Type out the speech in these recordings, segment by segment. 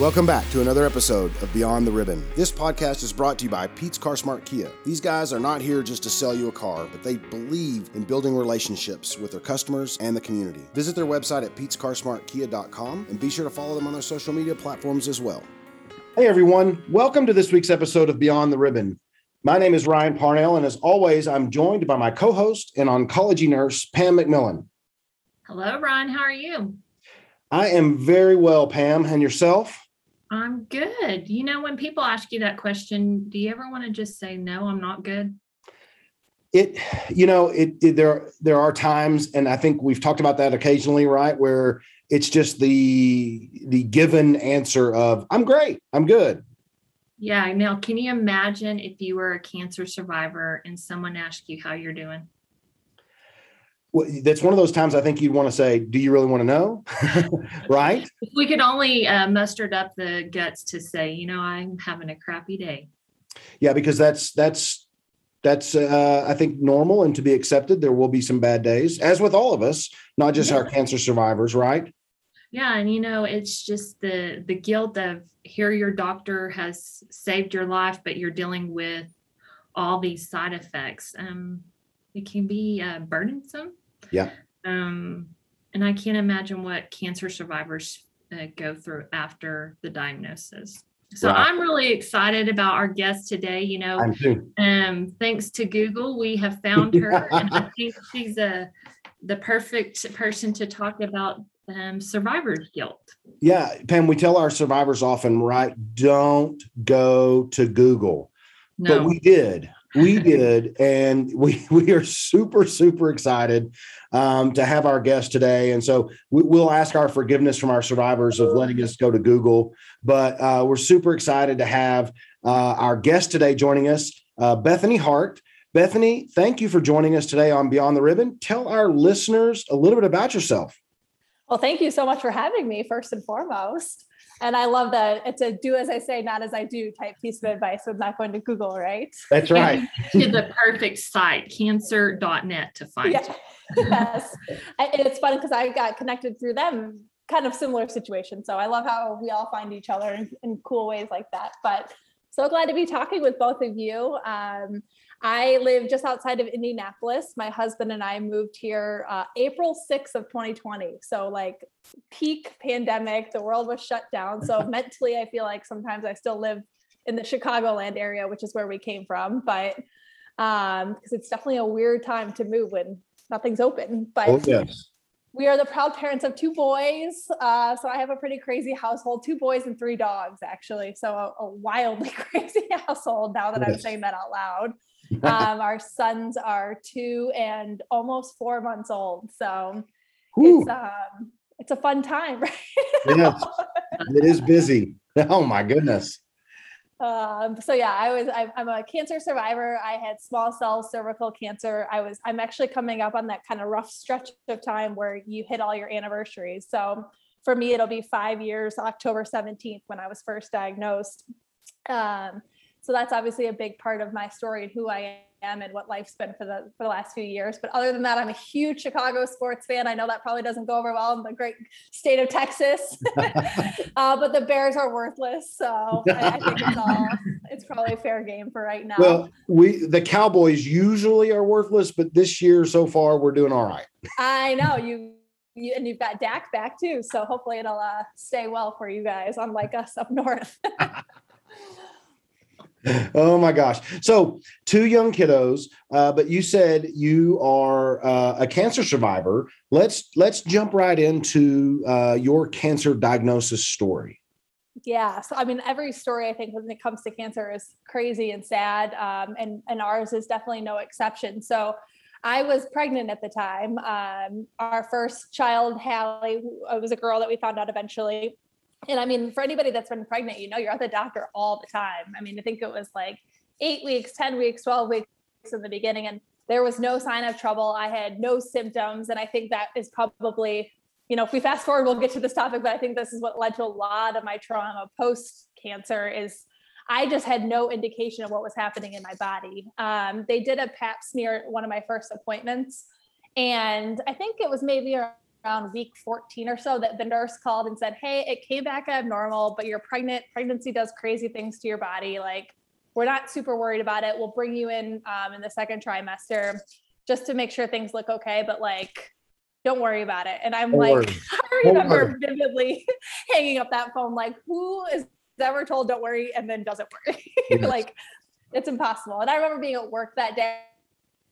Welcome back to another episode of Beyond the Ribbon. This podcast is brought to you by Pete's Car Smart Kia. These guys are not here just to sell you a car, but they believe in building relationships with their customers and the community. Visit their website at Pete'sCarSmartKia.com and be sure to follow them on their social media platforms as well. Hey everyone, welcome to this week's episode of Beyond the Ribbon. My name is Ryan Parnell, and as always, I'm joined by my co-host and oncology nurse, Pam McMillan. Hello, Ron. How are you? I am very well, Pam. And yourself? I'm good. You know, when people ask you that question, do you ever want to just say, no, I'm not good? There are times, and I think we've talked about that occasionally, right? Where it's just the given answer of, I'm great, I'm good. Yeah. Now, can you imagine if you were a cancer survivor and someone asked you how you're doing? Well, that's one of those times I think you'd want to say, do you really want to know? Right? If we could only mustered up the guts to say, you know, I'm having a crappy day. Yeah, because that's I think normal and to be accepted. There will be some bad days, as with all of us, not just our cancer survivors, right? Yeah. And, you know, it's just the guilt of here your doctor has saved your life, but you're dealing with all these side effects. It can be burdensome. Yeah. And I can't imagine what cancer survivors go through after the diagnosis. So wow. I'm really excited about our guest today. You know, thanks to Google, we have found her. And I think she's the perfect person to talk about survivor's guilt. Yeah, Pam, we tell our survivors often, right? Don't go to Google. No. But we did. We did, and we are super, super excited to have our guest today. And so we'll ask our forgiveness from our survivors of letting us go to Google, but we're super excited to have our guest today joining us, Bethany Hart. Bethany, thank you for joining us today on Beyond the Ribbon. Tell our listeners a little bit about yourself. Well, thank you so much for having me, first and foremost. And I love that it's a do as I say, not as I do type piece of advice with not going to Google, right? That's right. To the perfect site, cancer.net to find it. Yes. And it's funny because I got connected through them, kind of similar situation. So I love how we all find each other in cool ways like that. But so glad to be talking with both of you. I live just outside of Indianapolis. My husband and I moved here April 6th of 2020. So like peak pandemic, the world was shut down. So mentally, I feel like sometimes I still live in the Chicagoland area, which is where we came from. But because it's definitely a weird time to move when nothing's open. But oh, yes. We are the proud parents of two boys. So I have a pretty crazy household, two boys and three dogs, actually. So a wildly crazy household now that I'm saying that out loud. Our sons are 2 and almost 4 months old. So it's a fun time, right? Yes. It is busy. Oh my goodness. I'm a cancer survivor. I had small cell cervical cancer. I'm actually coming up on that kind of rough stretch of time where you hit all your anniversaries. So for me, it'll be 5 years, October 17th, when I was first diagnosed. So that's obviously a big part of my story and who I am and what life's been for the last few years. But other than that, I'm a huge Chicago sports fan. I know that probably doesn't go over well in the great state of Texas, but the Bears are worthless. So I think it's probably a fair game for right now. Well, the Cowboys usually are worthless, but this year so far we're doing all right. I know and you've got Dak back too. So hopefully it'll stay well for you guys, unlike us up north. Oh my gosh. So 2 young kiddos, but you said you are a cancer survivor. Let's jump right into your cancer diagnosis story. Yeah. So, I mean, every story I think when it comes to cancer is crazy and sad. And ours is definitely no exception. So I was pregnant at the time. Our first child, Hallie, was a girl that we found out eventually. And I mean, for anybody that's been pregnant, you know, you're at the doctor all the time. I mean, I think it was like 8 weeks, 10 weeks, 12 weeks in the beginning, and there was no sign of trouble. I had no symptoms. And I think that is probably, you know, if we fast forward, we'll get to this topic, but I think this is what led to a lot of my trauma post-cancer is I just had no indication of what was happening in my body. They did a Pap smear at one of my first appointments. And I think it was maybe around week 14 or so that the nurse called and said, hey, it came back abnormal, but you're pregnant. Pregnancy does crazy things to your body. Like, we're not super worried about it. We'll bring you in the second trimester just to make sure things look okay. But like, don't worry about it. And I'm like, I remember vividly hanging up that phone, like, who is ever told don't worry and then doesn't worry? Yes. Like, it's impossible. And I remember being at work that day.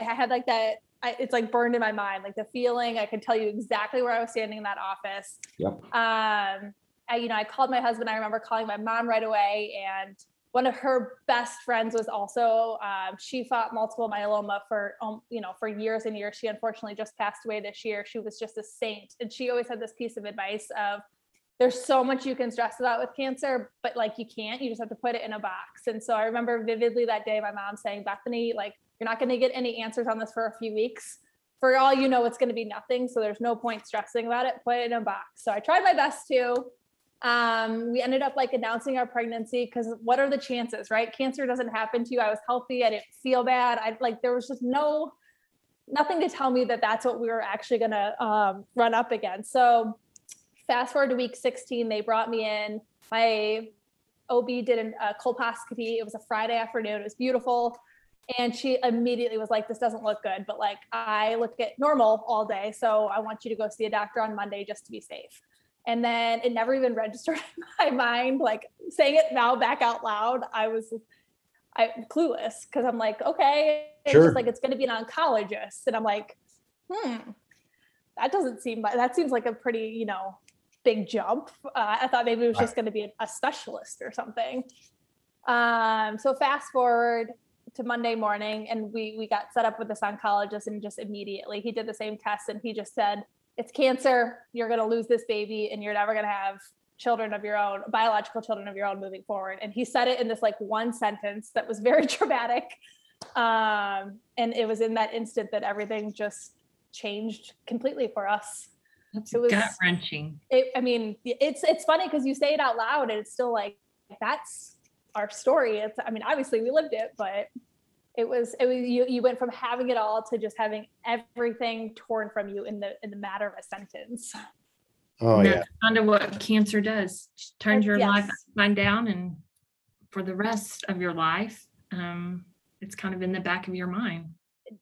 I had like that, it's like burned in my mind, like the feeling. I could tell you exactly where I was standing in that office. Yep. I called my husband. I remember calling my mom right away. And one of her best friends was also, she fought multiple myeloma for years and years. She unfortunately just passed away this year. She was just a saint. And she always had this piece of advice of, there's so much you can stress about with cancer, but like, you can't, you just have to put it in a box. And so I remember vividly that day, my mom saying, Bethany, like, you're not going to get any answers on this for a few weeks. For all you know, it's going to be nothing. So there's no point stressing about it, put it in a box. So I tried my best to, we ended up like announcing our pregnancy, because what are the chances, right? Cancer doesn't happen to you. I was healthy. I didn't feel bad. There was just nothing to tell me that that's what we were actually going to, run up against. So fast forward to week 16, they brought me in. My OB did a colposcopy. It was a Friday afternoon. It was beautiful. And she immediately was like, this doesn't look good, but like, I look at normal all day. So I want you to go see a doctor on Monday just to be safe. And then it never even registered in my mind, like saying it now back out loud. I was clueless, because I'm like, okay, sure. It's just like, it's going to be an oncologist. And I'm like, that doesn't seem, that seems like a pretty, big jump. I thought maybe it was just going to be a specialist or something. So fast forward to Monday morning, and we got set up with this oncologist, and just immediately he did the same test, and he just said, it's cancer, you're going to lose this baby, and you're never going to have children of your own, biological children of your own moving forward. And he said it in this like one sentence that was very dramatic. And it was in that instant that everything just changed completely for us. It was gut-wrenching. It's funny because you say it out loud and it's still like, that's our story. It's, obviously we lived it, but it was you went from having it all to just having everything torn from you in the matter of a sentence. Oh, and yeah. That's kind of what cancer does. It turns your life upside down, and for the rest of your life, it's kind of in the back of your mind.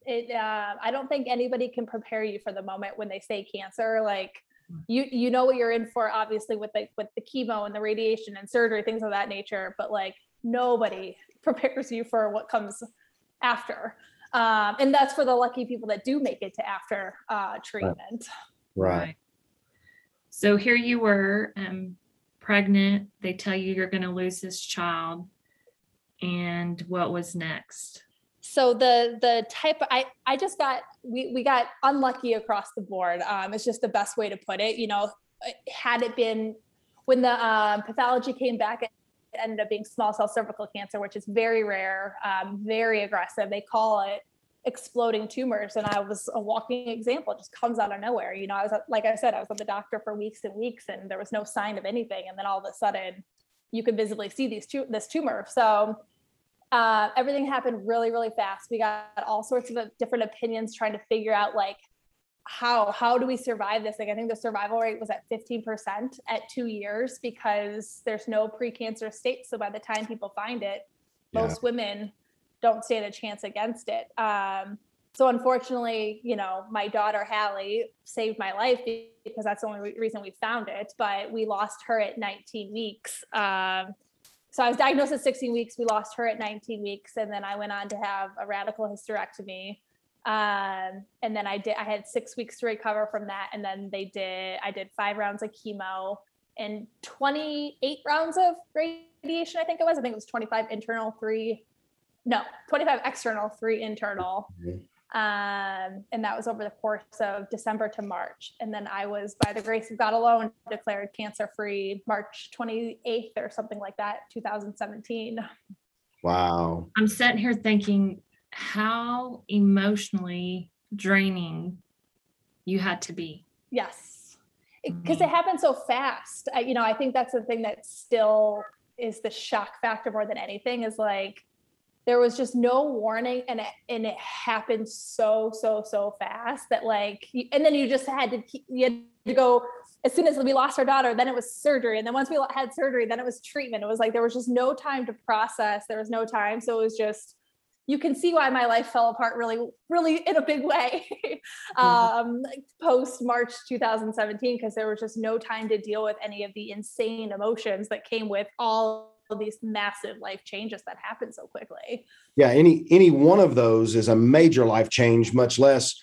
I don't think anybody can prepare you for the moment when they say cancer. Like, you know what you're in for, obviously, with the chemo and the radiation and surgery, things of that nature, but like, nobody prepares you for what comes after. And that's for the lucky people that do make it to after treatment. Right. So here you were, pregnant. They tell you you're going to lose this child. And what was next? So the type, I just got, we got unlucky across the board. It's just the best way to put it. Had it been, when the pathology came back, it ended up being small cell cervical cancer, which is very rare, very aggressive. They call it exploding tumors. And I was a walking example. It just comes out of nowhere. I was, like I said, I was at the doctor for weeks and weeks, and there was no sign of anything. And then all of a sudden you could visibly see this tumor. So everything happened really, really fast. We got all sorts of different opinions trying to figure out like, how do we survive this? Like, I think the survival rate was at 15% at 2 years, because there's no precancerous state. So by the time people find it, most women don't stand a chance against it. So unfortunately, my daughter, Hallie, saved my life, because that's the only reason we found it, but we lost her at 19 weeks. So I was diagnosed at 16 weeks. We lost her at 19 weeks. And then I went on to have a radical hysterectomy. And then I had 6 weeks to recover from that. And then I did 5 rounds of chemo and 28 rounds of radiation. I think it was 25 internal, 25 external, 3 internal. And that was over the course of December to March. And then I was, by the grace of God alone, declared cancer-free March 28th or something like that, 2017. Wow. I'm sitting here thinking how emotionally draining you had to be. Yes. Because it happened so fast. I think that's the thing that still is the shock factor more than anything, is like, There was just no warning, and it happened so fast that like, and then you just had to keep, you had to go, as soon as we lost our daughter, then it was surgery. And then once we had surgery, then it was treatment. It was like, there was just no time to process. There was no time. So it was just, you can see why my life fell apart really in a big way, post March 2017, because there was just no time to deal with any of the insane emotions that came with all of these massive life changes that happen so quickly. Yeah, any one of those is a major life change, much less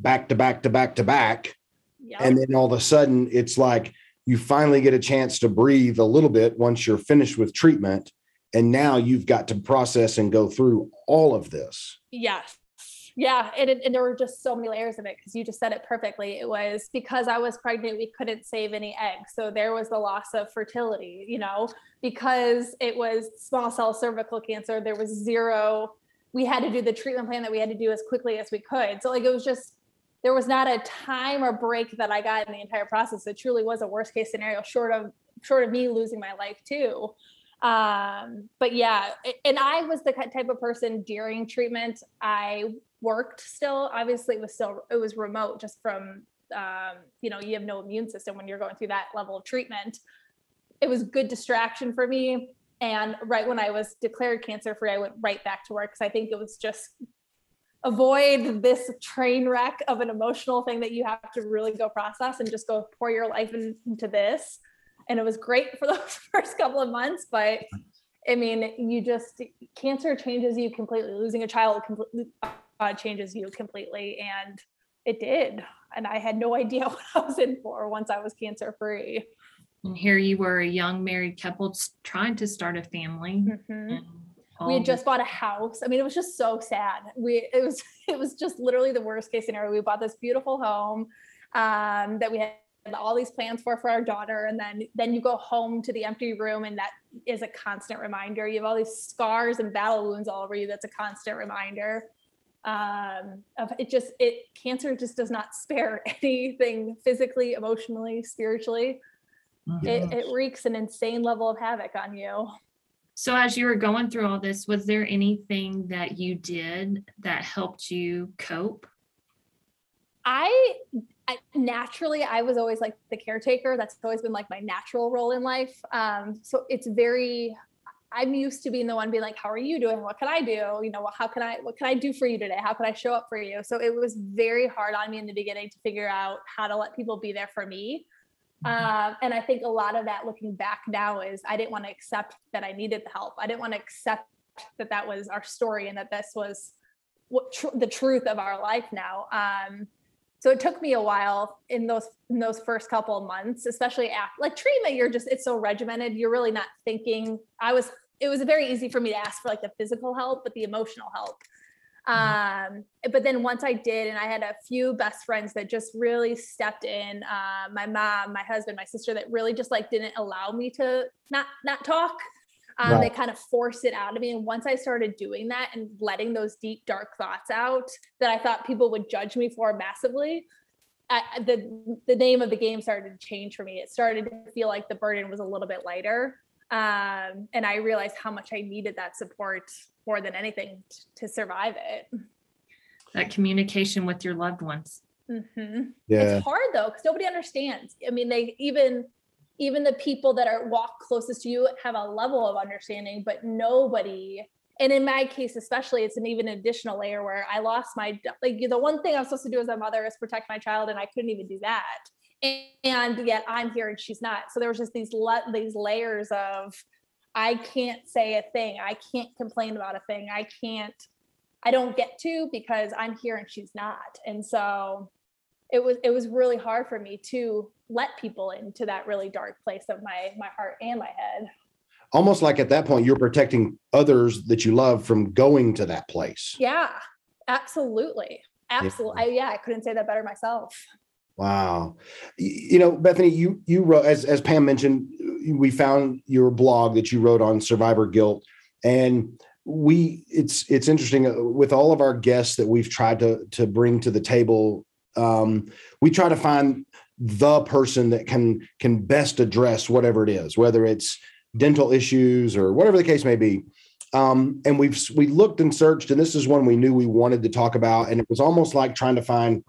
back to back to back to back. Yep. And then all of a sudden, it's like you finally get a chance to breathe a little bit once you're finished with treatment. And now you've got to process and go through all of this. Yes. Yeah. And there were just so many layers of it, because you just said it perfectly. It was because I was pregnant, we couldn't save any eggs. So there was the loss of fertility, you know, because it was small cell cervical cancer. There was zero. We had to do the treatment plan that we had to do as quickly as we could. So like, it was just, there was not a time or break that I got in the entire process. It truly was a worst case scenario short of me losing my life too. But yeah, and I was the type of person during treatment, I worked still, obviously it was remote just from, you know, you have no immune system when you're going through that level of treatment. It was good distraction for me. And right when I was declared cancer free, I went right back to work. Cause I think it was just avoid this train wreck of an emotional thing that you have to really go process and just go pour your life into this. And it was great for those first couple of months, but I mean, you just, cancer changes you completely. Losing a child changes you completely. And it did. And I had no idea what I was in for once I was cancer free. And here you were, a young married couple trying to start a family. Mm-hmm. We had just bought a house. I mean, it was just so sad. It was just literally the worst case scenario. We bought this beautiful home that we had all these plans for our daughter. And then you go home to the empty room, and that is a constant reminder. You have all these scars and battle wounds all over you. That's a constant reminder of it. Cancer just does not spare anything physically, emotionally, spiritually. Mm-hmm. It wreaks an insane level of havoc on you. So as you were going through all this, was there anything that you did that helped you cope? I was always like the caretaker. That's always been like my natural role in life. So it's very, I'm used to being the one being like, how are you doing? What can I do? You know, what can I do for you today? How can I show up for you? So it was very hard on me in the beginning to figure out how to let people be there for me. And I think a lot of that looking back now is I didn't want to accept that I needed the help. I didn't want to accept that that was our story and that this was the truth of our life now. So it took me a while in those first couple of months, especially after like treatment, it's so regimented. You're really not thinking. It was very easy for me to ask for like the physical help, but the emotional help. But then once I did, and I had a few best friends that just really stepped in, my mom, my husband, my sister, that really just like didn't allow me to not talk. They kind of forced it out of me. And once I started doing that and letting those deep, dark thoughts out that I thought people would judge me for massively, the name of the game started to change for me. It started to feel like the burden was a little bit lighter. And I realized how much I needed that support more than anything to survive it. That communication with your loved ones. Mm-hmm. Yeah. It's hard though, because nobody understands. I mean, even the people that are walk closest to you have a level of understanding, but nobody, and in my case, especially, it's an even additional layer where I lost my, like the one thing I was supposed to do as a mother is protect my child. And I couldn't even do that. And yet I'm here and she's not. So there was just these layers of, I can't say a thing. I can't complain about a thing. I don't get to, because I'm here and she's not. And so it was really hard for me to let people into that really dark place of my heart and my head. Almost like at that point, you're protecting others that you love from going to that place. Yeah, absolutely. Absolutely. Yeah. I couldn't say that better myself. Wow. You know, Bethany, you wrote, as Pam mentioned, we found your blog that you wrote on survivor guilt, and it's interesting with all of our guests that we've tried to bring to the table. We try to find the person that can best address whatever it is, whether it's dental issues or whatever the case may be. And we looked and searched, and this is one we knew we wanted to talk about. And it was almost like trying to find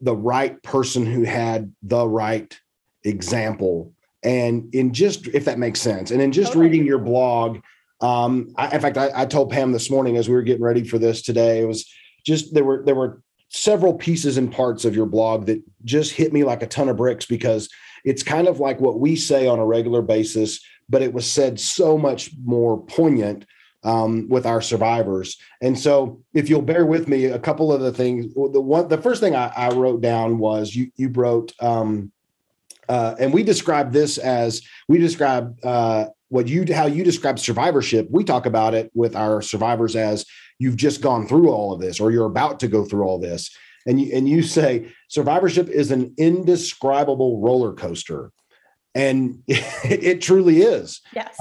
the right person who had the right example. And in just, if that makes sense, and in just reading your blog, I told Pam this morning, as we were getting ready for this today, it was just, there were several pieces and parts of your blog that just hit me like a ton of bricks, because it's kind of like what we say on a regular basis, but it was said so much more poignant with our survivors. And so if you'll bear with me, a couple of the things, the first thing I wrote down was you wrote, and we describe this as, we describe how you describe survivorship. We talk about it with our survivors as, you've just gone through all of this, or you're about to go through all this. And you say survivorship is an indescribable roller coaster. And it truly is. Yes.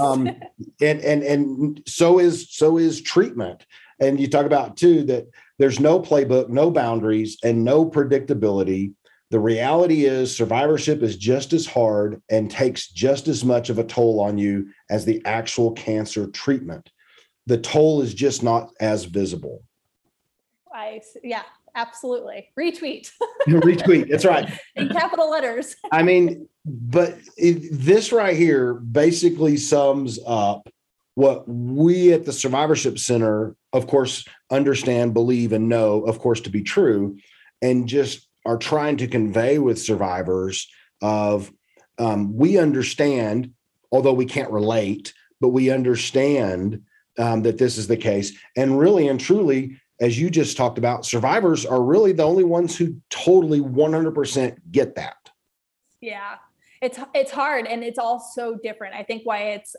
And so is treatment. And you talk about too, that there's no playbook, no boundaries, and no predictability. The reality is survivorship is just as hard and takes just as much of a toll on you as the actual cancer treatment. The toll is just not as visible. Yeah. Absolutely. Retweet. Retweet. That's right. In capital letters. I mean, but this right here basically sums up what we at the Survivorship Center, of course, understand, believe, and know, of course, to be true, and just are trying to convey with survivors of we understand, although we can't relate, but we understand that this is the case. And really and truly, as you just talked about, survivors are really the only ones who totally 100% get that. Yeah, it's hard, and it's all so different. I think why it's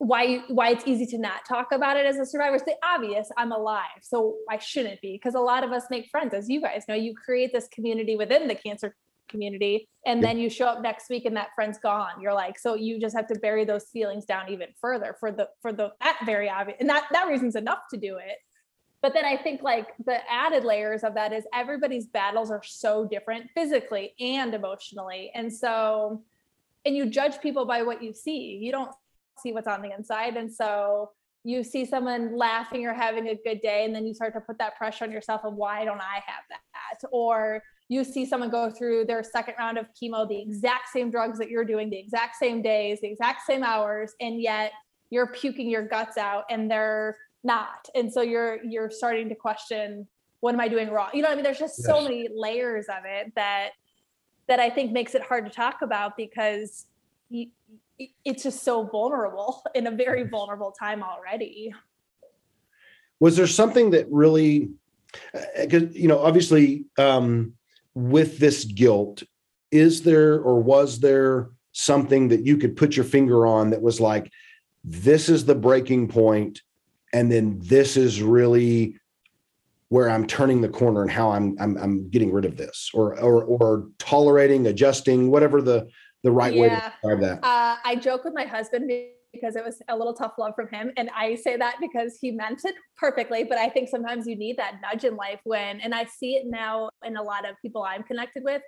it's easy to not talk about it as a survivor. It's the obvious, I'm alive, so I shouldn't be, because a lot of us make friends, as you guys know. You create this community within the cancer community, and then you show up next week and that friend's gone. You're like, so you just have to bury those feelings down even further for the that very obvious, and that reason's enough to do it. But then I think like the added layers of that is everybody's battles are so different physically and emotionally. And so, and you judge people by what you see. You don't see what's on the inside. And so you see someone laughing or having a good day, and then you start to put that pressure on yourself of why don't I have that? Or you see someone go through their second round of chemo, the exact same drugs that you're doing, the exact same days, the exact same hours, and yet you're puking your guts out and they're not. And so you're starting to question, what am I doing wrong? You know what I mean? There's just so many layers of it that I think makes it hard to talk about, because it's just so vulnerable, in a very vulnerable time already. Was there something that really, obviously with this guilt, was there something that you could put your finger on that was like, this is the breaking point, and then this is really where I'm turning the corner and how I'm getting rid of this, or tolerating, adjusting, whatever the right way to describe that? I joke with my husband because it was a little tough love from him. And I say that because he meant it perfectly. But I think sometimes you need that nudge in life when, and I see it now in a lot of people I'm connected with,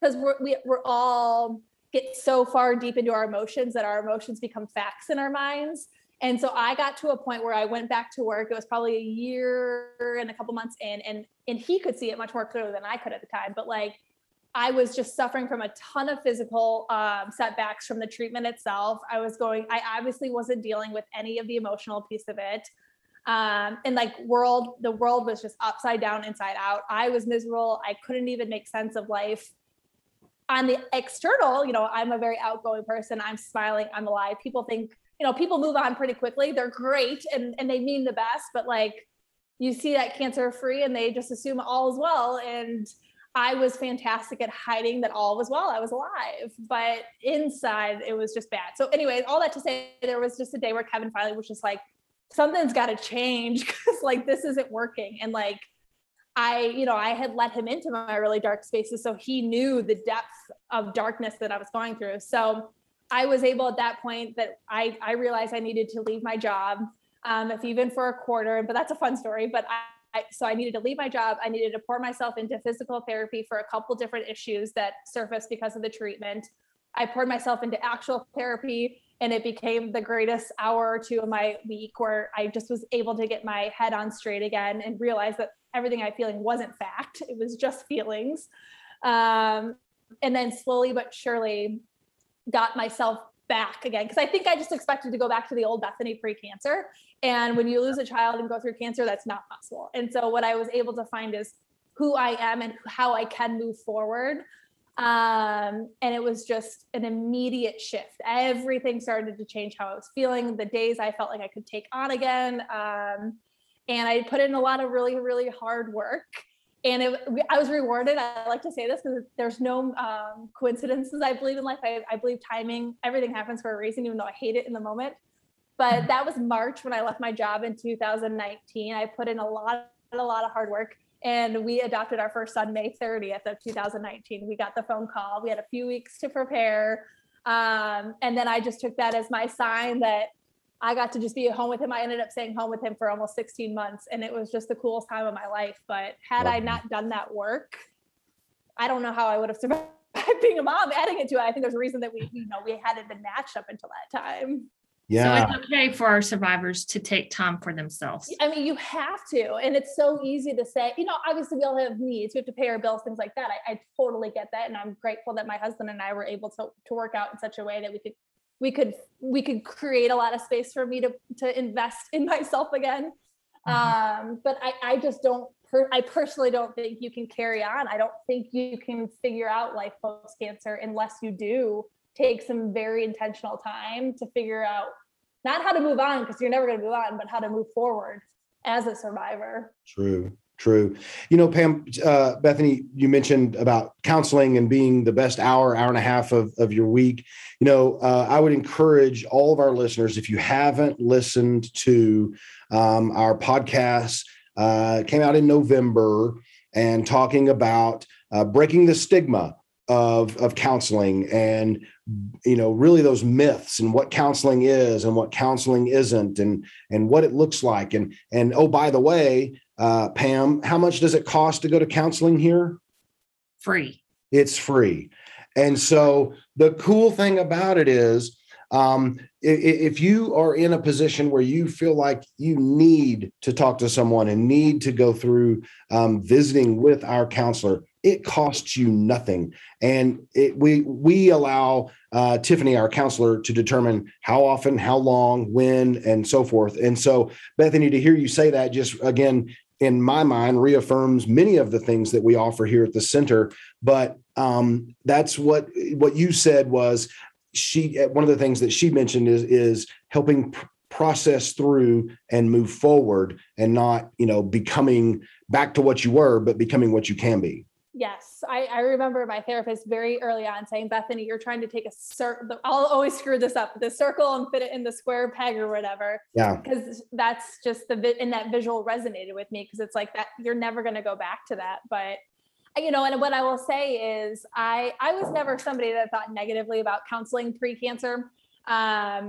because we're all get so far deep into our emotions that our emotions become facts in our minds. And so I got to a point where I went back to work. It was probably a year and a couple months in, and he could see it much more clearly than I could at the time. But like, I was just suffering from a ton of physical setbacks from the treatment itself. I obviously wasn't dealing with any of the emotional piece of it. And like the world was just upside down, inside out. I was miserable. I couldn't even make sense of life. On the external, I'm a very outgoing person. I'm smiling. I'm alive. People think, people move on pretty quickly. They're great and they mean the best, but like you see that cancer free and they just assume all is well. And I was fantastic at hiding that all was well, I was alive, but inside it was just bad. So anyway, all that to say, there was just a day where Kevin finally was just like, something's got to change, because like this isn't working. And like, I had let him into my really dark spaces. So he knew the depth of darkness that I was going through. So I was able at that point that I realized I needed to leave my job, if even for a quarter, but that's a fun story. But so I needed to leave my job. I needed to pour myself into physical therapy for a couple different issues that surfaced because of the treatment. I poured myself into actual therapy And it became the greatest hour or two of my week where I just was able to get my head on straight again and realize that everything I was feeling wasn't fact. It was just feelings. And then slowly but surely got myself back again. Because I think I just expected to go back to the old Bethany pre-cancer. And when you lose a child and go through cancer, that's not possible. And so what I was able to find is who I am and how I can move forward. And it was just an immediate shift. Everything started to change how I was feeling, the days I felt like I could take on again. And I put in a lot of really, really hard work. And I was rewarded. I like to say this because there's no coincidences. I believe in life. I believe timing. Everything happens for a reason, even though I hate it in the moment. But that was March when I left my job in 2019. I put in a lot of hard work. And we adopted our first son, May 30th of 2019. We got the phone call. We had a few weeks to prepare. And then I just took that as my sign that I got to just be at home with him. I ended up staying home with him for almost 16 months. And it was just the coolest time of my life. But had I not done that work, I don't know how I would have survived being a mom. Adding it to it, I think there's a reason that we hadn't been matched up until that time. Yeah. So it's okay for our survivors to take time for themselves. I mean, you have to. And it's so easy to say, obviously we all have needs. We have to pay our bills, things like that. I totally get that. And I'm grateful that my husband and I were able to work out in such a way that we could create a lot of space for me to invest in myself again. Mm-hmm. But I just I personally don't think you can carry on. I don't think you can figure out life post-cancer unless you do take some very intentional time to figure out not how to move on, because you're never going to move on, but how to move forward as a survivor. True. Pam, Bethany, you mentioned about counseling and being the best hour and a half of your week. I would encourage all of our listeners, if you haven't listened to our podcast, came out in November and talking about breaking the stigma of counseling and, really those myths and what counseling is and what counseling isn't and what it looks like. And oh, by the way, Pam, how much does it cost to go to counseling here? Free. It's free. And so the cool thing about it is, if you are in a position where you feel like you need to talk to someone and need to go through visiting with our counselor, it costs you nothing. And we allow Tiffany, our counselor, to determine how often, how long, when, and so forth. And so, Bethany, to hear you say that just, again, in my mind, reaffirms many of the things that we offer here at the center. But that's what you said was one of the things that she mentioned is helping process through and move forward and not, becoming back to what you were, but becoming what you can be. Yes. I remember my therapist very early on saying, Bethany, you're trying to take a circle. I'll always screw this up, the circle, and fit it in the square peg or whatever. Yeah. Because that's just and that visual resonated with me, because it's like that you're never going to go back to that. But, and what I will say is I was never somebody that thought negatively about counseling pre-cancer. I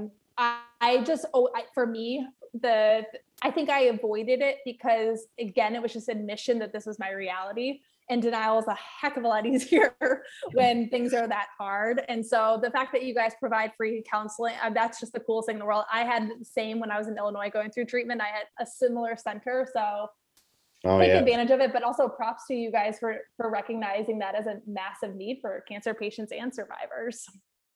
think I avoided it because, again, it was just admission that this was my reality. And denial is a heck of a lot easier when things are that hard. And so the fact that you guys provide free counseling, that's just the coolest thing in the world. I had the same when I was in Illinois going through treatment. I had a similar center. So take advantage of it, but also props to you guys for recognizing that as a massive need for cancer patients and survivors.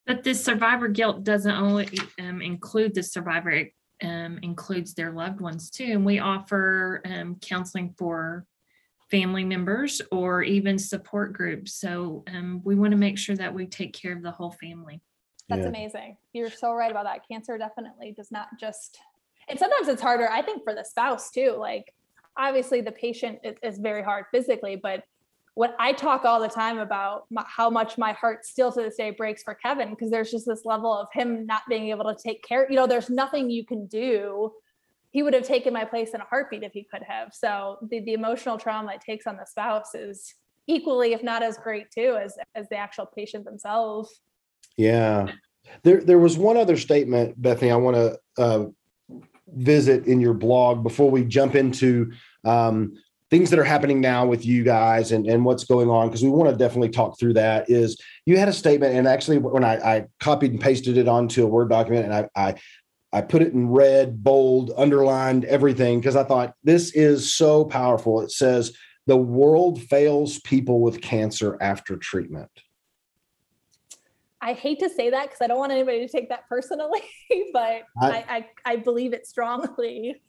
But this survivor guilt doesn't only include the survivor. It includes their loved ones too. And we offer counseling for family members or even support groups. So we want to make sure that we take care of the whole family. That's amazing. You're so right about that. Cancer definitely does not just, and sometimes it's harder, I think, for the spouse too. Like obviously the patient is very hard physically, but what I talk all the time about how much my heart still to this day breaks for Kevin, because there's just this level of him not being able to take care. There's nothing you can do. He would have taken my place in a heartbeat if he could have. So the emotional trauma it takes on the spouse is equally, if not as great too, as the actual patient themselves. Yeah. There was one other statement, Bethany, I want to visit in your blog before we jump into things that are happening now with you guys and what's going on, because we want to definitely talk through that, is you had a statement, and actually when I copied and pasted it onto a Word document, and I put it in red, bold, underlined, everything, because I thought this is so powerful. It says, the world fails people with cancer after treatment. I hate to say that because I don't want anybody to take that personally, but I believe it strongly.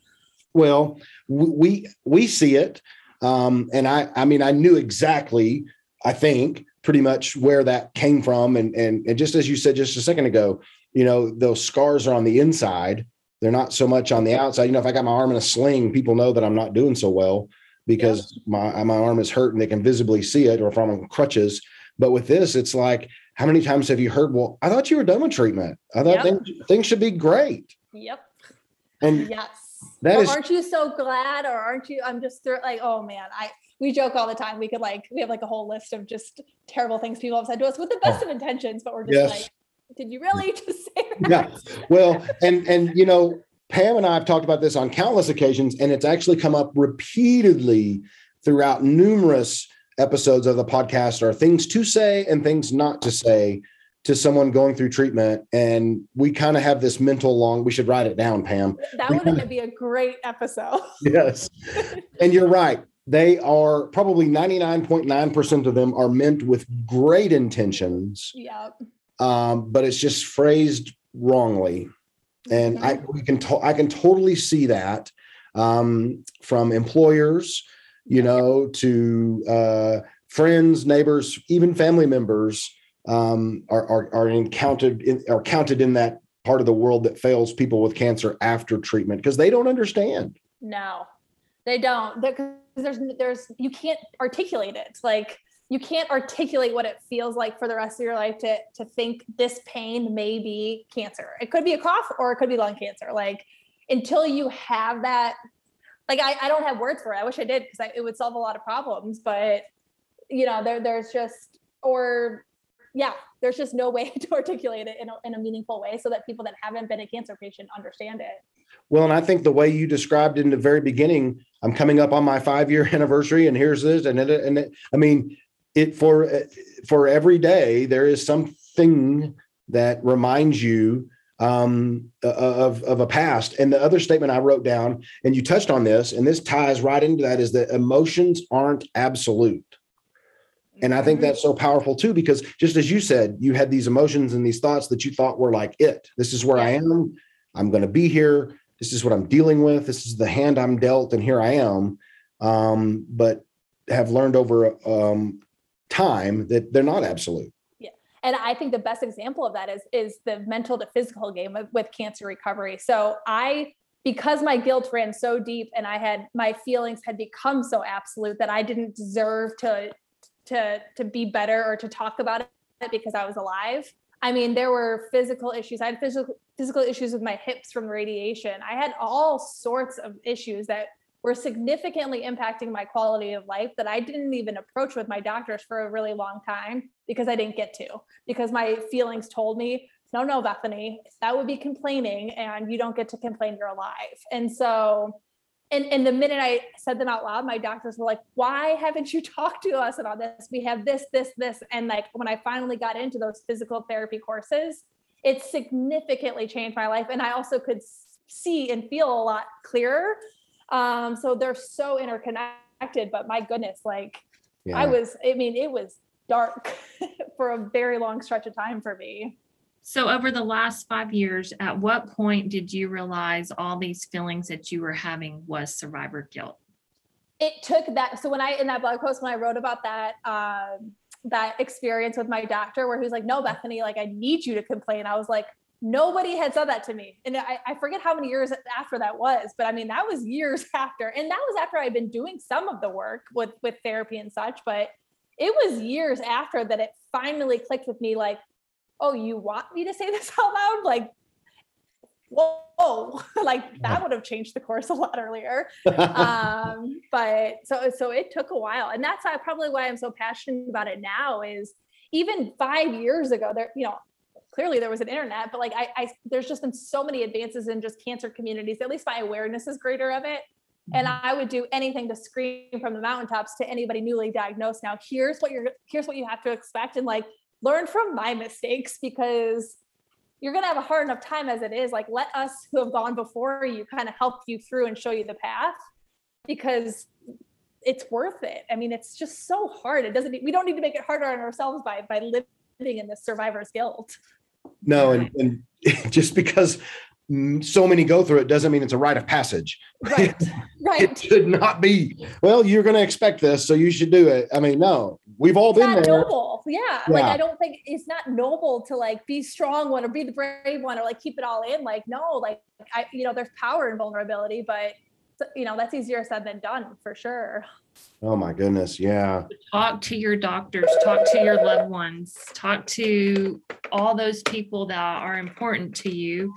Well, we see it. And I mean, I knew exactly, I think, pretty much where that came from. And just as you said just a second ago, you know, those scars are on the inside. They're not so much on the outside. You know, if I got my arm in a sling, people know that I'm not doing so well because my arm is hurt and they can visibly see it, or if I'm on crutches. But with this, it's like, how many times have you heard, well, I thought you were done with treatment. I thought things should be great. Yep. And aren't you so glad? Or aren't you, I'm just like, oh man, we joke all the time. We could we have a whole list of just terrible things people have said to us with the best of intentions, but we're just did you really just say that? Yeah. Well, and you know, Pam and I have talked about this on countless occasions, and it's actually come up repeatedly throughout numerous episodes of the podcast, are things to say and things not to say to someone going through treatment. And we kind of have this mental we should write it down, Pam. That would be a great episode. Yes. And you're right. They are probably 99.9% of them are meant with great intentions. Yeah. But it's just phrased wrongly. And I can totally see that from employers, you know, to friends, neighbors, even family members are encountered are counted in that part of the world that fails people with cancer after treatment because they don't understand. No, they don't. There's you can't articulate it. Like you can't articulate what it feels like for the rest of your life to think this pain may be cancer. It could be a cough or it could be lung cancer. Like until you have that. Like I don't have words for it. I wish I did because it would solve a lot of problems, but you know, there's just no way to articulate it in a meaningful way so that people that haven't been a cancer patient understand it. Well, and I think the way you described it in the very beginning, I'm coming up on my 5-year anniversary and here's this. For every day, there is something that reminds you of a past. And the other statement I wrote down, and you touched on this, and this ties right into that, is that emotions aren't absolute. And I think that's so powerful too, because just as you said, you had these emotions and these thoughts that you thought were like it. This is where I am. I'm going to be here. This is what I'm dealing with. This is the hand I'm dealt, and here I am. But have learned over time that they're not absolute. And I think the best example of that is the mental to physical game with cancer recovery. So because my guilt ran so deep and my feelings had become so absolute that I didn't deserve to be better or to talk about it because I was alive. I mean, there were physical issues. I had physical issues with my hips from radiation. I had all sorts of issues that were significantly impacting my quality of life that I didn't even approach with my doctors for a really long time because I didn't get to, because my feelings told me, no, Bethany, that would be complaining and you don't get to complain, you're alive. And so, and the minute I said them out loud, my doctors were like, why haven't you talked to us about this? We have this, this, this. And like, when I finally got into those physical therapy courses, it significantly changed my life. And I also could see and feel a lot clearer. So they're so interconnected, but my goodness, it was dark for a very long stretch of time for me. So over the last 5 years, at what point did you realize all these feelings that you were having was survivor guilt? It took that. So in that blog post, when I wrote about that experience with my doctor where he was like, no, Bethany, like I need you to complain. I was like, nobody had said that to me. And I forget how many years after that was, but I mean, that was years after. And that was after I'd been doing some of the work with therapy and such, but it was years after that it finally clicked with me. Like, oh, you want me to say this out loud? Like, whoa, like that would have changed the course a lot earlier. But so it took a while. And that's probably why I'm so passionate about it now, is even 5 years ago there, you know, clearly there was an internet, but like there's just been so many advances in just cancer communities. At least my awareness is greater of it. And I would do anything to scream from the mountaintops to anybody newly diagnosed. Now, here's what you have to expect, and like, learn from my mistakes, because you're going to have a hard enough time as it is. Like, let us who have gone before you kind of help you through and show you the path, because it's worth it. I mean, it's just so hard. We don't need to make it harder on ourselves by living in this survivor's guilt. No. And just because so many go through it doesn't mean it's a rite of passage. Right. It should not be, well, you're going to expect this, so you should do it. I mean, no, we've all been there. Noble. Yeah. Like, I don't think it's not noble to like be strong one or be the brave one or like keep it all in. Like, no, like I, there's power in vulnerability, but that's easier said than done for sure. Oh my goodness. Yeah. Talk to your doctors, talk to your loved ones, talk to all those people that are important to you,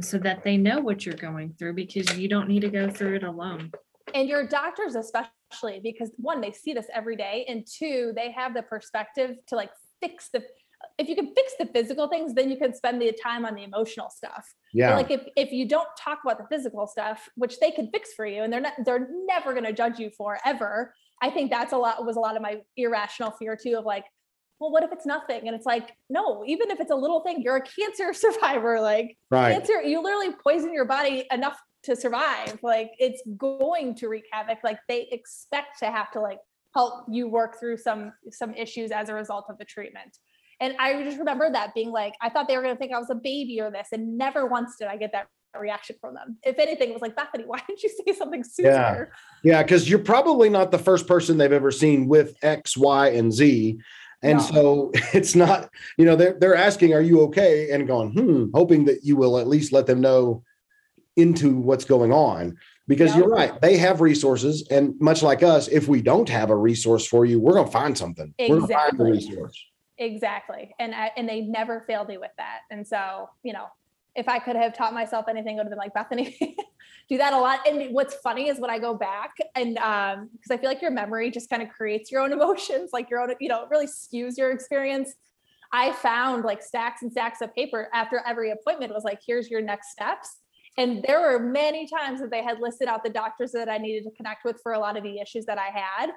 so that they know what you're going through, because you don't need to go through it alone. And your doctors especially, because one, they see this every day, and two, they have the perspective to like fix the, if you can fix the physical things, then you can spend the time on the emotional stuff. Yeah. But like if you don't talk about the physical stuff, which they can fix for you, and they're never going to judge you for ever. I think was a lot of my irrational fear too, of like, well, what if it's nothing? And it's like, no, even if it's a little thing, you're a cancer survivor. Like, Cancer, you literally poison your body enough to survive. Like, it's going to wreak havoc. Like, they expect to have to like help you work through some issues as a result of the treatment. And I just remember that being like, I thought they were going to think I was a baby or this, and never once did I get that reaction from them. If anything, it was like, Bethany, why didn't you say something sooner? Yeah, because you're probably not the first person they've ever seen with X, Y, and Z. And so it's not, they're asking, are you okay? And going, hoping that you will at least let them know into what's going on, because you're right. They have resources. And much like us, if we don't have a resource for you, we're going to find something. Exactly. We're going to find the resource. Exactly. And they never failed me with that. And so, if I could have taught myself anything, it would have been like, Bethany, do that a lot. And what's funny is when I go back and, cause I feel like your memory just kind of creates your own emotions, like your own, it really skews your experience. I found like stacks and stacks of paper after every appointment. It was like, here's your next steps. And there were many times that they had listed out the doctors that I needed to connect with for a lot of the issues that I had.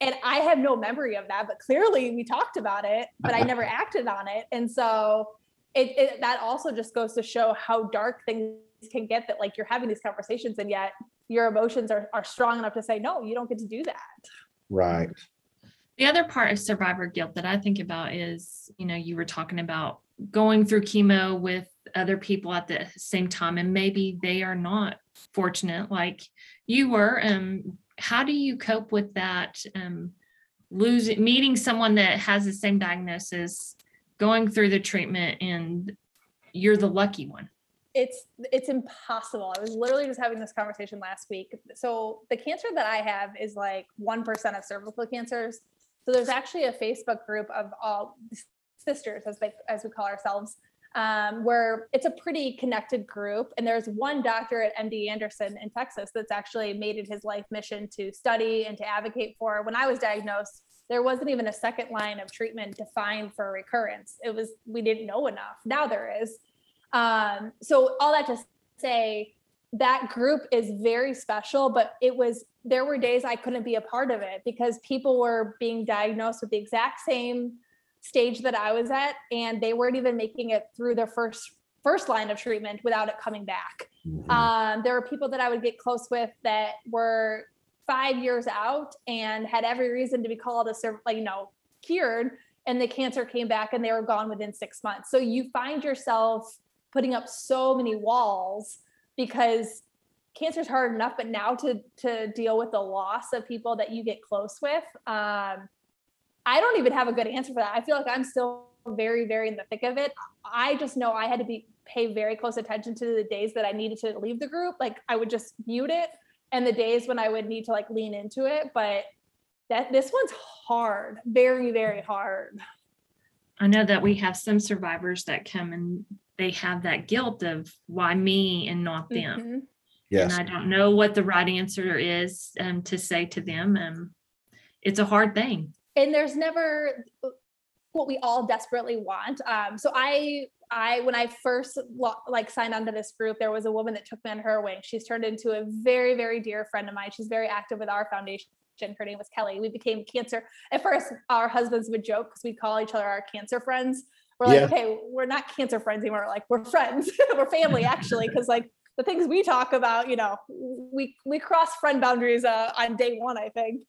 And I have no memory of that, but clearly we talked about it, but I never acted on it. And so it that also just goes to show how dark things can get, that like you're having these conversations and yet your emotions are strong enough to say, no, you don't get to do that. Right. The other part of survivor guilt that I think about is, you were talking about going through chemo with other people at the same time, and maybe they are not fortunate like you were. How do you cope with that? Meeting someone that has the same diagnosis, going through the treatment, and you're the lucky one. It's impossible. I was literally just having this conversation last week. So the cancer that I have is like 1% of cervical cancers. So there's actually a Facebook group of all sisters, as we call ourselves, where it's a pretty connected group. And there's one doctor at MD Anderson in Texas that's actually made it his life mission to study and to advocate for. When I was diagnosed, there wasn't even a second line of treatment defined for recurrence. We didn't know enough. Now there is. So all that to say, that group is very special, but there were days I couldn't be a part of it because people were being diagnosed with the exact same stage that I was at, and they weren't even making it through their first line of treatment without it coming back. Mm-hmm. There were people that I would get close with that were 5 years out and had every reason to be called cured, and the cancer came back and they were gone within 6 months. So you find yourself putting up so many walls because cancer is hard enough, but now to deal with the loss of people that you get close with, I don't even have a good answer for that. I feel like I'm still very, very in the thick of it. I just know I had to pay very close attention to the days that I needed to leave the group. Like, I would just mute it, and the days when I would need to like lean into it. But this one's hard, very, very hard. I know that we have some survivors that come and they have that guilt of why me and not them. Mm-hmm. Yes. And I don't know what the right answer is to say to them. It's a hard thing. And there's never what we all desperately want. So I when I first signed onto this group, there was a woman that took me on her wing. She's turned into a very, very dear friend of mine. She's very active with our foundation. Her name was Kelly. We became cancer. At first, our husbands would joke because we call each other our cancer friends. We're like, okay, we're not cancer friends anymore. We're like, we're friends. We're family, actually, because like the things we talk about, you know, we cross friend boundaries on day one, I think.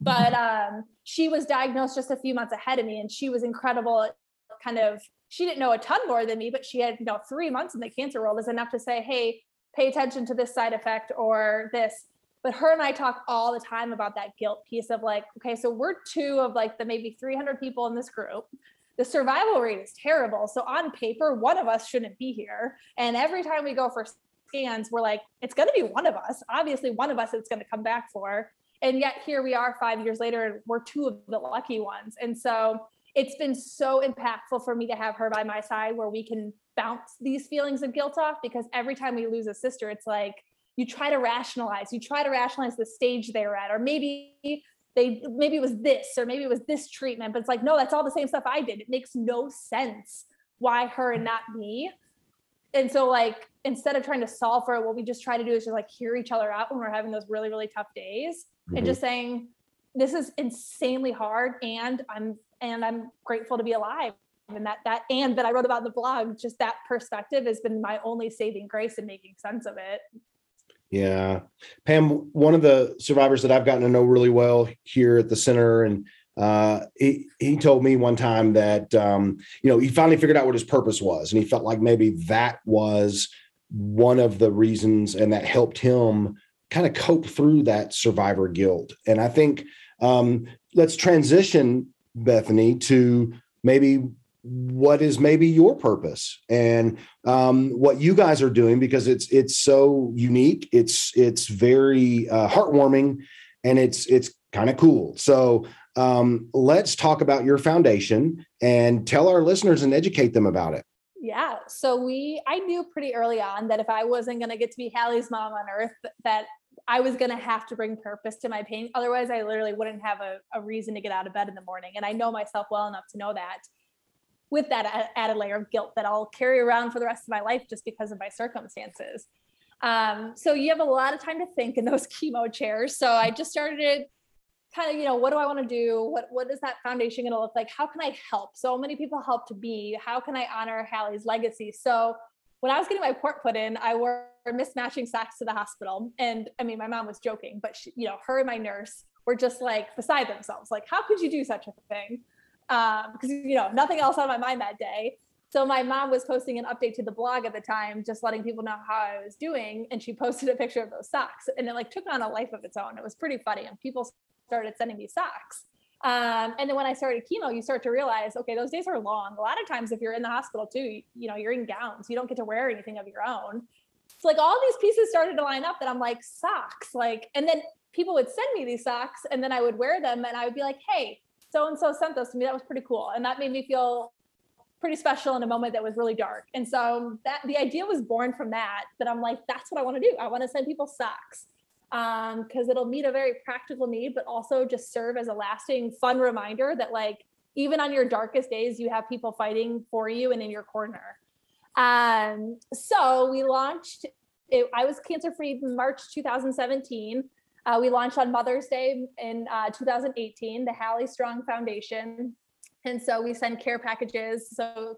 But she was diagnosed just a few months ahead of me, and she was incredible at kind of, she didn't know a ton more than me, but she had, you know, 3 months in the cancer world is enough to say, hey, pay attention to this side effect or this. But her and I talk all the time about that guilt piece of like, okay, so we're two of like the maybe 300 people in this group. The survival rate is terrible. So on paper, one of us shouldn't be here. And every time we go for scans, we're like, it's going to be one of us. Obviously, one of us it's going to come back for. And yet here we are 5 years later, and we're two of the lucky ones. And so it's been so impactful for me to have her by my side where we can bounce these feelings of guilt off, because every time we lose a sister, it's like, you try to rationalize the stage they were at, or maybe it was this, or maybe it was this treatment, but it's like, no, that's all the same stuff I did. It makes no sense why her and not me. And so like, instead of trying to solve for it, what we just try to do is just like hear each other out when we're having those really, really tough days and just saying, this is insanely hard. And I'm grateful to be alive. And that I wrote about in the blog, just that perspective has been my only saving grace in making sense of it. Yeah. Pam, one of the survivors that I've gotten to know really well here at the center, and he told me one time that, you know, he finally figured out what his purpose was, and he felt like maybe that was one of the reasons, and that helped him kind of cope through that survivor guilt. And I think let's transition, Bethany, to maybe what is maybe your purpose and what you guys are doing, because it's so unique. It's very heartwarming, and it's kind of cool. So let's talk about your foundation and tell our listeners and educate them about it. Yeah. So I knew pretty early on that if I wasn't going to get to be Hallie's mom on earth, that I was going to have to bring purpose to my pain. Otherwise I literally wouldn't have a reason to get out of bed in the morning. And I know myself well enough to know that, with that added layer of guilt that I'll carry around for the rest of my life just because of my circumstances. So you have a lot of time to think in those chemo chairs. So I just started kind of, you know, what do I want to do? What is that foundation going to look like? How can I help? So many people helped me. How can I honor Hallie's legacy? So when I was getting my port put in, I wore mismatching socks to the hospital. And I mean, my mom was joking, but she, you know, her and my nurse were just like beside themselves. Like, how could you do such a thing? Because, you know, nothing else on my mind that day. So my mom was posting an update to the blog at the time, just letting people know how I was doing. And she posted a picture of those socks, and it like took on a life of its own. It was pretty funny. And people started sending me socks. And then when I started chemo, you start to realize, okay, those days are long. A lot of times if you're in the hospital too, you know, you're in gowns, you don't get to wear anything of your own. It's like all these pieces started to line up that I'm like, socks, like, and then people would send me these socks, and then I would wear them, and I would be like, hey, so-and-so sent those to me. That was pretty cool. And that made me feel pretty special in a moment that was really dark. And so that the idea was born from that I'm like, that's what I want to do. I want to send people socks because it'll meet a very practical need, but also just serve as a lasting fun reminder that like, even on your darkest days, you have people fighting for you and in your corner. So we launched, I was cancer-free March, 2017. We launched on Mother's Day in 2018, the Hallie Strong Foundation. And so we send care packages. So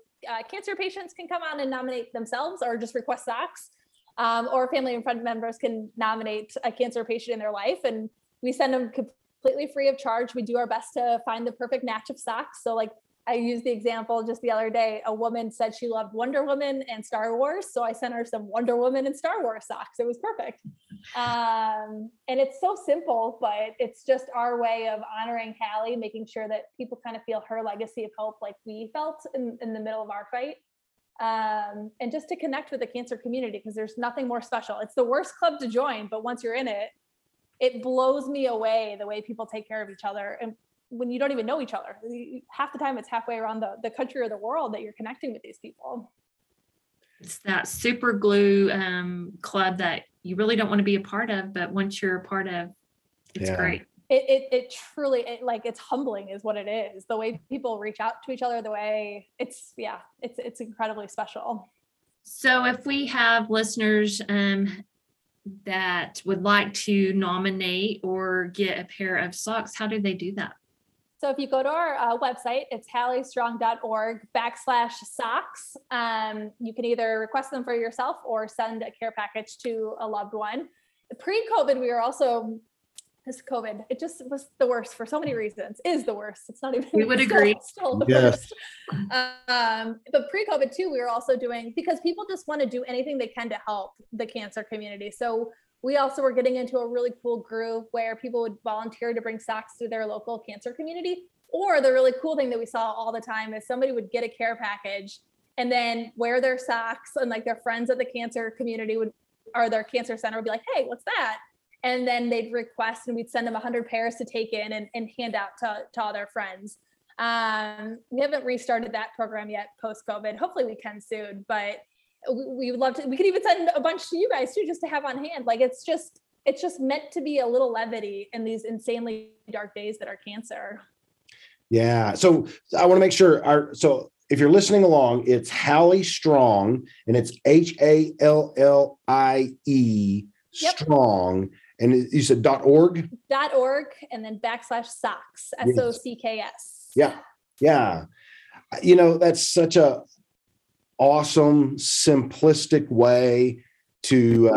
cancer patients can come on and nominate themselves or just request socks, or family and friend members can nominate a cancer patient in their life. And we send them completely free of charge. We do our best to find the perfect match of socks. So like I used the example just the other day, a woman said she loved Wonder Woman and Star Wars. So I sent her some Wonder Woman and Star Wars socks. It was perfect. And it's so simple, but it's just our way of honoring Hallie, making sure that people kind of feel her legacy of hope like we felt in the middle of our fight. And just to connect with the cancer community, because there's nothing more special. It's the worst club to join, but once you're in it, it blows me away the way people take care of each other. And when you don't even know each other, half the time it's halfway around the country or the world that you're connecting with these people. It's that super glue club that you really don't want to be a part of, but once you're a part of, it's great. It truly, it's humbling is what it is. The way people reach out to each other, the way it's incredibly special. So if we have listeners that would like to nominate or get a pair of socks, how do they do that? So if you go to our website, it's halliestrong.org/socks. You can either request them for yourself or send a care package to a loved one. Pre-COVID, it just was the worst for so many reasons. Is the worst. It's not even. We would agree. Still the worst. But pre-COVID too, we were also doing, because people just want to do anything they can to help the cancer community. So we also were getting into a really cool group where people would volunteer to bring socks to their local cancer community. Or the really cool thing that we saw all the time is somebody would get a care package and then wear their socks, and like their friends at the cancer community would, or their cancer center would be like, "Hey, what's that?" And then they'd request, and we'd send them 100 pairs to take in and hand out to all their friends. We haven't restarted that program yet post-COVID. Hopefully we can soon, but we would love to. We could even send a bunch to you guys too, just to have on hand. Like it's just meant to be a little levity in these insanely dark days that are cancer. Yeah. So I want to make sure if you're listening along, it's Hallie Strong, and it's Hallie Strong. And you said .org? .org and then /socks, SOCKS. Yeah. Yeah. You know, that's such a awesome, simplistic way to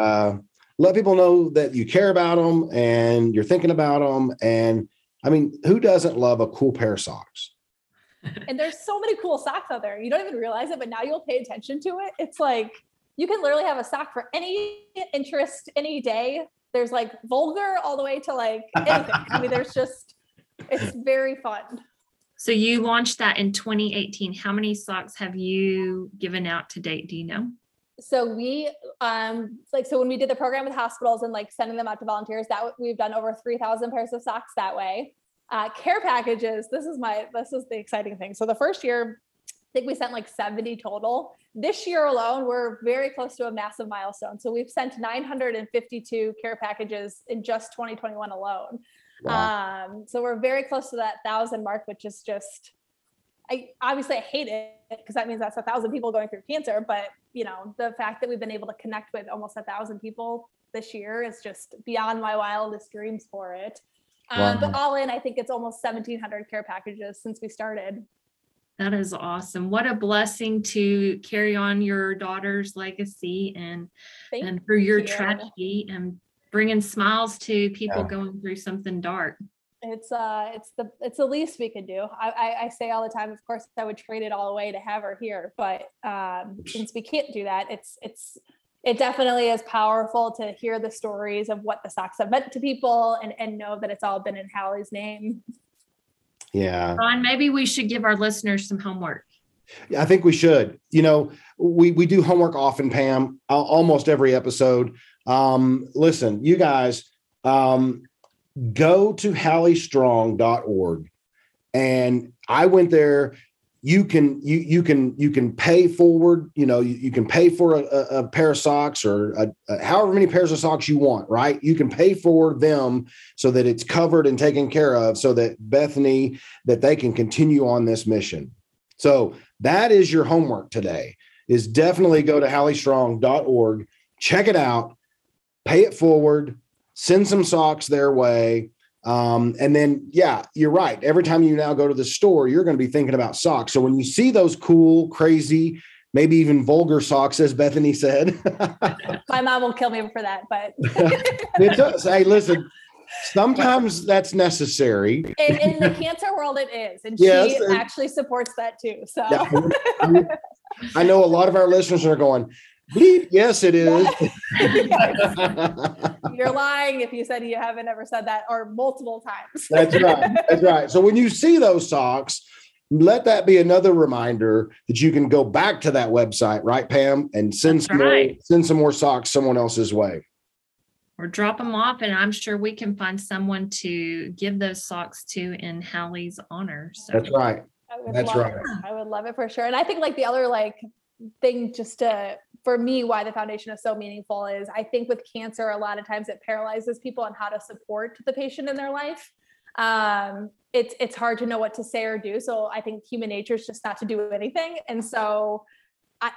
let people know that you care about them and you're thinking about them. And I mean, who doesn't love a cool pair of socks? And there's so many cool socks out there. You don't even realize it, but now you'll pay attention to it. It's like, you can literally have a sock for any interest, any day. There's like vulgar all the way to like anything. I mean, it's very fun. So you launched that in 2018. How many socks have you given out to date? Do you know? So we, when we did the program with hospitals and like sending them out to volunteers, that we've done over 3,000 pairs of socks that way. Care packages. This is the exciting thing. So the first year, I think we sent like 70 total. This year alone, we're very close to a massive milestone. So we've sent 952 care packages in just 2021 alone. Wow. So we're very close to that 1,000 mark, which is just, I hate it because that means that's 1,000 people going through cancer. But you know, the fact that we've been able to connect with almost 1,000 people this year is just beyond my wildest dreams for it. Wow. But all in, I think it's almost 1,700 care packages since we started. That is awesome. What a blessing to carry on your daughter's legacy and through your tragedy and bringing smiles to people going through something dark. It's the least we could do. I say all the time, of course, I would trade it all away to have her here, but since we can't do that, it definitely is powerful to hear the stories of what the socks have meant to people and know that it's all been in Hallie's name. Yeah. Ron, maybe we should give our listeners some homework. I think we should. You know, we do homework often, Pam, almost every episode. Listen, you guys, go to halliestrong.org, and I went there. You can pay forward, you know, you can pay for a pair of socks or however many pairs of socks you want, right? You can pay for them so that it's covered and taken care of so that Bethany, that they can continue on this mission. So that is your homework today, is definitely go to halliestrong.org, check it out, pay it forward, send some socks their way. And then, yeah, you're right. Every time you now go to the store, you're going to be thinking about socks. So when you see those cool, crazy, maybe even vulgar socks, as Bethany said, my mom will kill me for that, but it does. Hey, listen, sometimes that's necessary. In the cancer world, it is. And yes, she actually supports that too. So yeah, I know a lot of our listeners are going, yes, it is. Yes. You're lying if you said you haven't ever said that, or multiple times. That's right. So when you see those socks, let that be another reminder that you can go back to that website, right, Pam, and send some more socks someone else's way. Or drop them off, and I'm sure we can find someone to give those socks to in Hallie's honor. So. That's right. I would love it for sure. And I think like the other thing for me, why the foundation is so meaningful is I think with cancer, a lot of times it paralyzes people on how to support the patient in their life. It's hard to know what to say or do. So I think human nature is just not to do anything. And so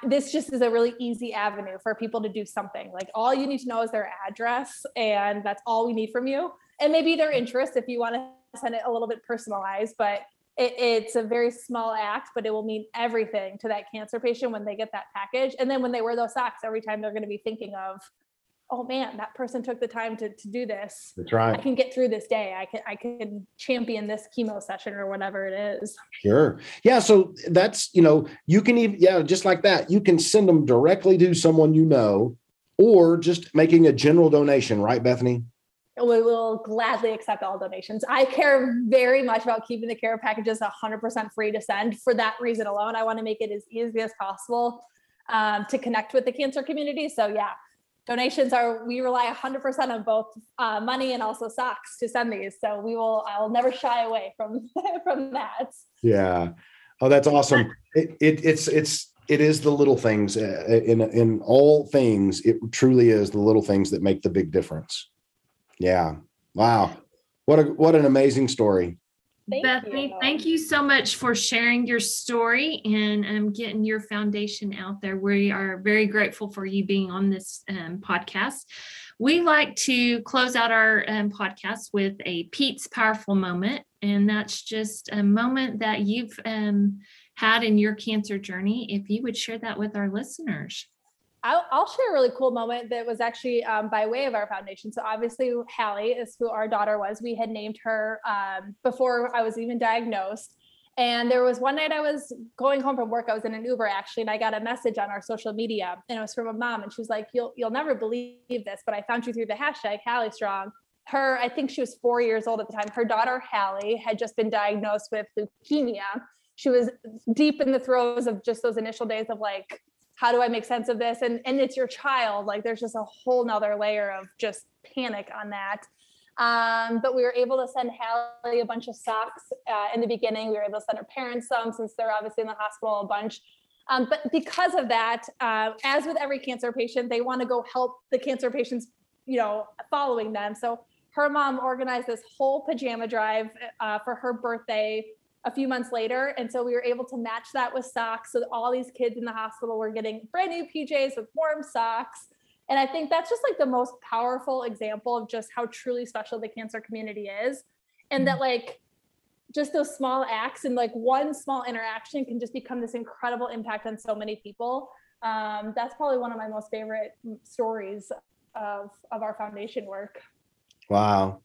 this just is a really easy avenue for people to do something. Like, all you need to know is their address, and that's all we need from you. And maybe their interest, if you want to send it a little bit personalized, but it's a very small act, but it will mean everything to that cancer patient when they get that package. And then when they wear those socks, every time they're going to be thinking of, oh man, that person took the time to do this. That's right. I can get through this day. I can champion this chemo session or whatever it is. Sure. Yeah. So that's, you can even, just like that, you can send them directly to someone, or just making a general donation, right, Bethany? We will gladly accept all donations. I care very much about keeping the care packages 100% free to send. For that reason alone, I want to make it as easy as possible to connect with the cancer community. So yeah, donations we rely 100% on both money and also socks to send these. So I'll never shy away from that. Yeah. Oh, that's awesome. It is the little things in all things. It truly is the little things that make the big difference. Yeah. Wow. What an amazing story. Bethany, thank you so much for sharing your story and getting your foundation out there. We are very grateful for you being on this podcast. We like to close out our podcast with a Pete's Powerful Moment. And that's just a moment that you've had in your cancer journey. If you would share that with our listeners. I'll share a really cool moment that was actually by way of our foundation. So obviously Hallie is who our daughter was. We had named her before I was even diagnosed. And there was one night I was going home from work. I was in an Uber actually, and I got a message on our social media, and it was from a mom. And she was like, you'll never believe this, but I found you through the hashtag Hallie Strong. Her, I think she was 4 years old at the time. Her daughter Hallie had just been diagnosed with leukemia. She was deep in the throes of just those initial days of like, how do I make sense of this? And it's your child. Like, there's just a whole nother layer of just panic on that. But we were able to send Hallie a bunch of socks in the beginning. We were able to send her parents some, since they're obviously in the hospital a bunch. But because of that, as with every cancer patient, they want to go help the cancer patients, following them. So her mom organized this whole pajama drive for her birthday a few months later. And so we were able to match that with socks. So that all these kids in the hospital were getting brand new PJs with warm socks. And I think that's just like the most powerful example of just how truly special the cancer community is. And that like, just those small acts and like one small interaction can just become this incredible impact on so many people. That's probably one of my most favorite stories of our foundation work. Wow.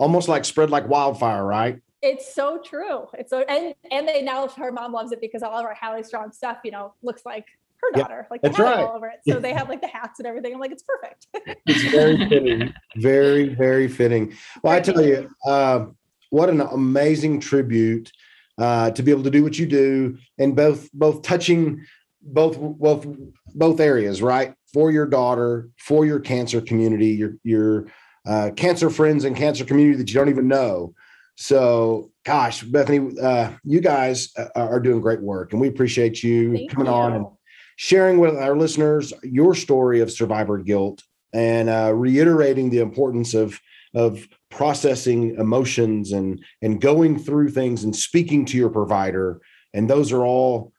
Almost like spread like wildfire, right? It's so true. And they now, her mom loves it because all of our Hallie Strong stuff, looks like her daughter, like they have right. All over it. So they have like the hats and everything. I'm like, it's perfect. It's very fitting. Very, very fitting. Well, I tell you, what an amazing tribute to be able to do what you do and both touching both areas, right? For your daughter, for your cancer community, your cancer friends and cancer community that you don't even know. So, gosh, Bethany, you guys are doing great work, and we appreciate you coming on and sharing with our listeners your story of survivor guilt and reiterating the importance of processing emotions and going through things and speaking to your provider. And those are all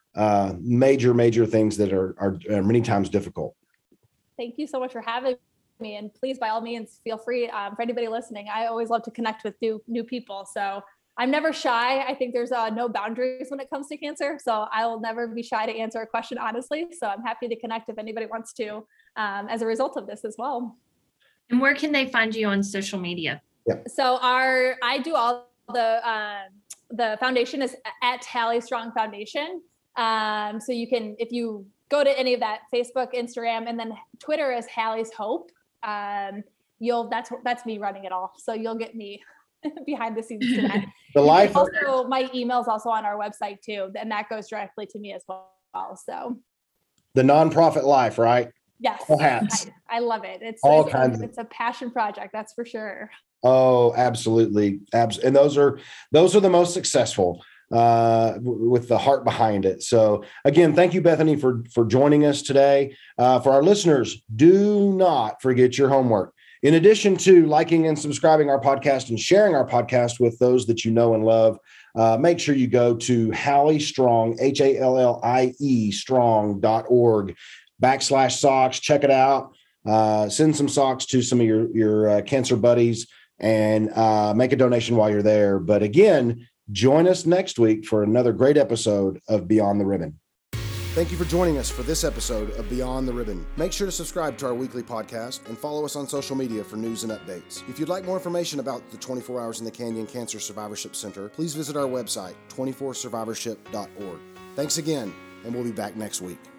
major, major things that are many times difficult. Thank you so much for having me, and please, by all means, feel free. For anybody listening, I always love to connect with new people, so I'm never shy. I think there's no boundaries when it comes to cancer, so I will never be shy to answer a question honestly. So I'm happy to connect if anybody wants to as a result of this as well. And where can they find you on social media? Yep. So I do all the foundation is at Hallie Strong Foundation. So you can, if you go to any of that, Facebook, Instagram, and then Twitter is Hallie's Hope. That's me running it all, so you'll get me behind the scenes tonight. Also, my email's also on our website too, and that goes directly to me as well. So the nonprofit life, right? Yes, perhaps. I love it. It's all kinds of, it's a passion project, that's for sure. Oh, absolutely, and those are the most successful. With the heart behind it. So again, thank you, Bethany, for joining us today. For our listeners, do not forget your homework. In addition to liking and subscribing our podcast and sharing our podcast with those that you know and love, make sure you go to Hallie Strong, Hallie strong.org /socks. Check it out. Send some socks to some of your cancer buddies and make a donation while you're there. But again, join us next week for another great episode of Beyond the Ribbon. Thank you for joining us for this episode of Beyond the Ribbon. Make sure to subscribe to our weekly podcast and follow us on social media for news and updates. If you'd like more information about the 24 Hours in the Canyon Cancer Survivorship Center, please visit our website, 24survivorship.org. Thanks again, and we'll be back next week.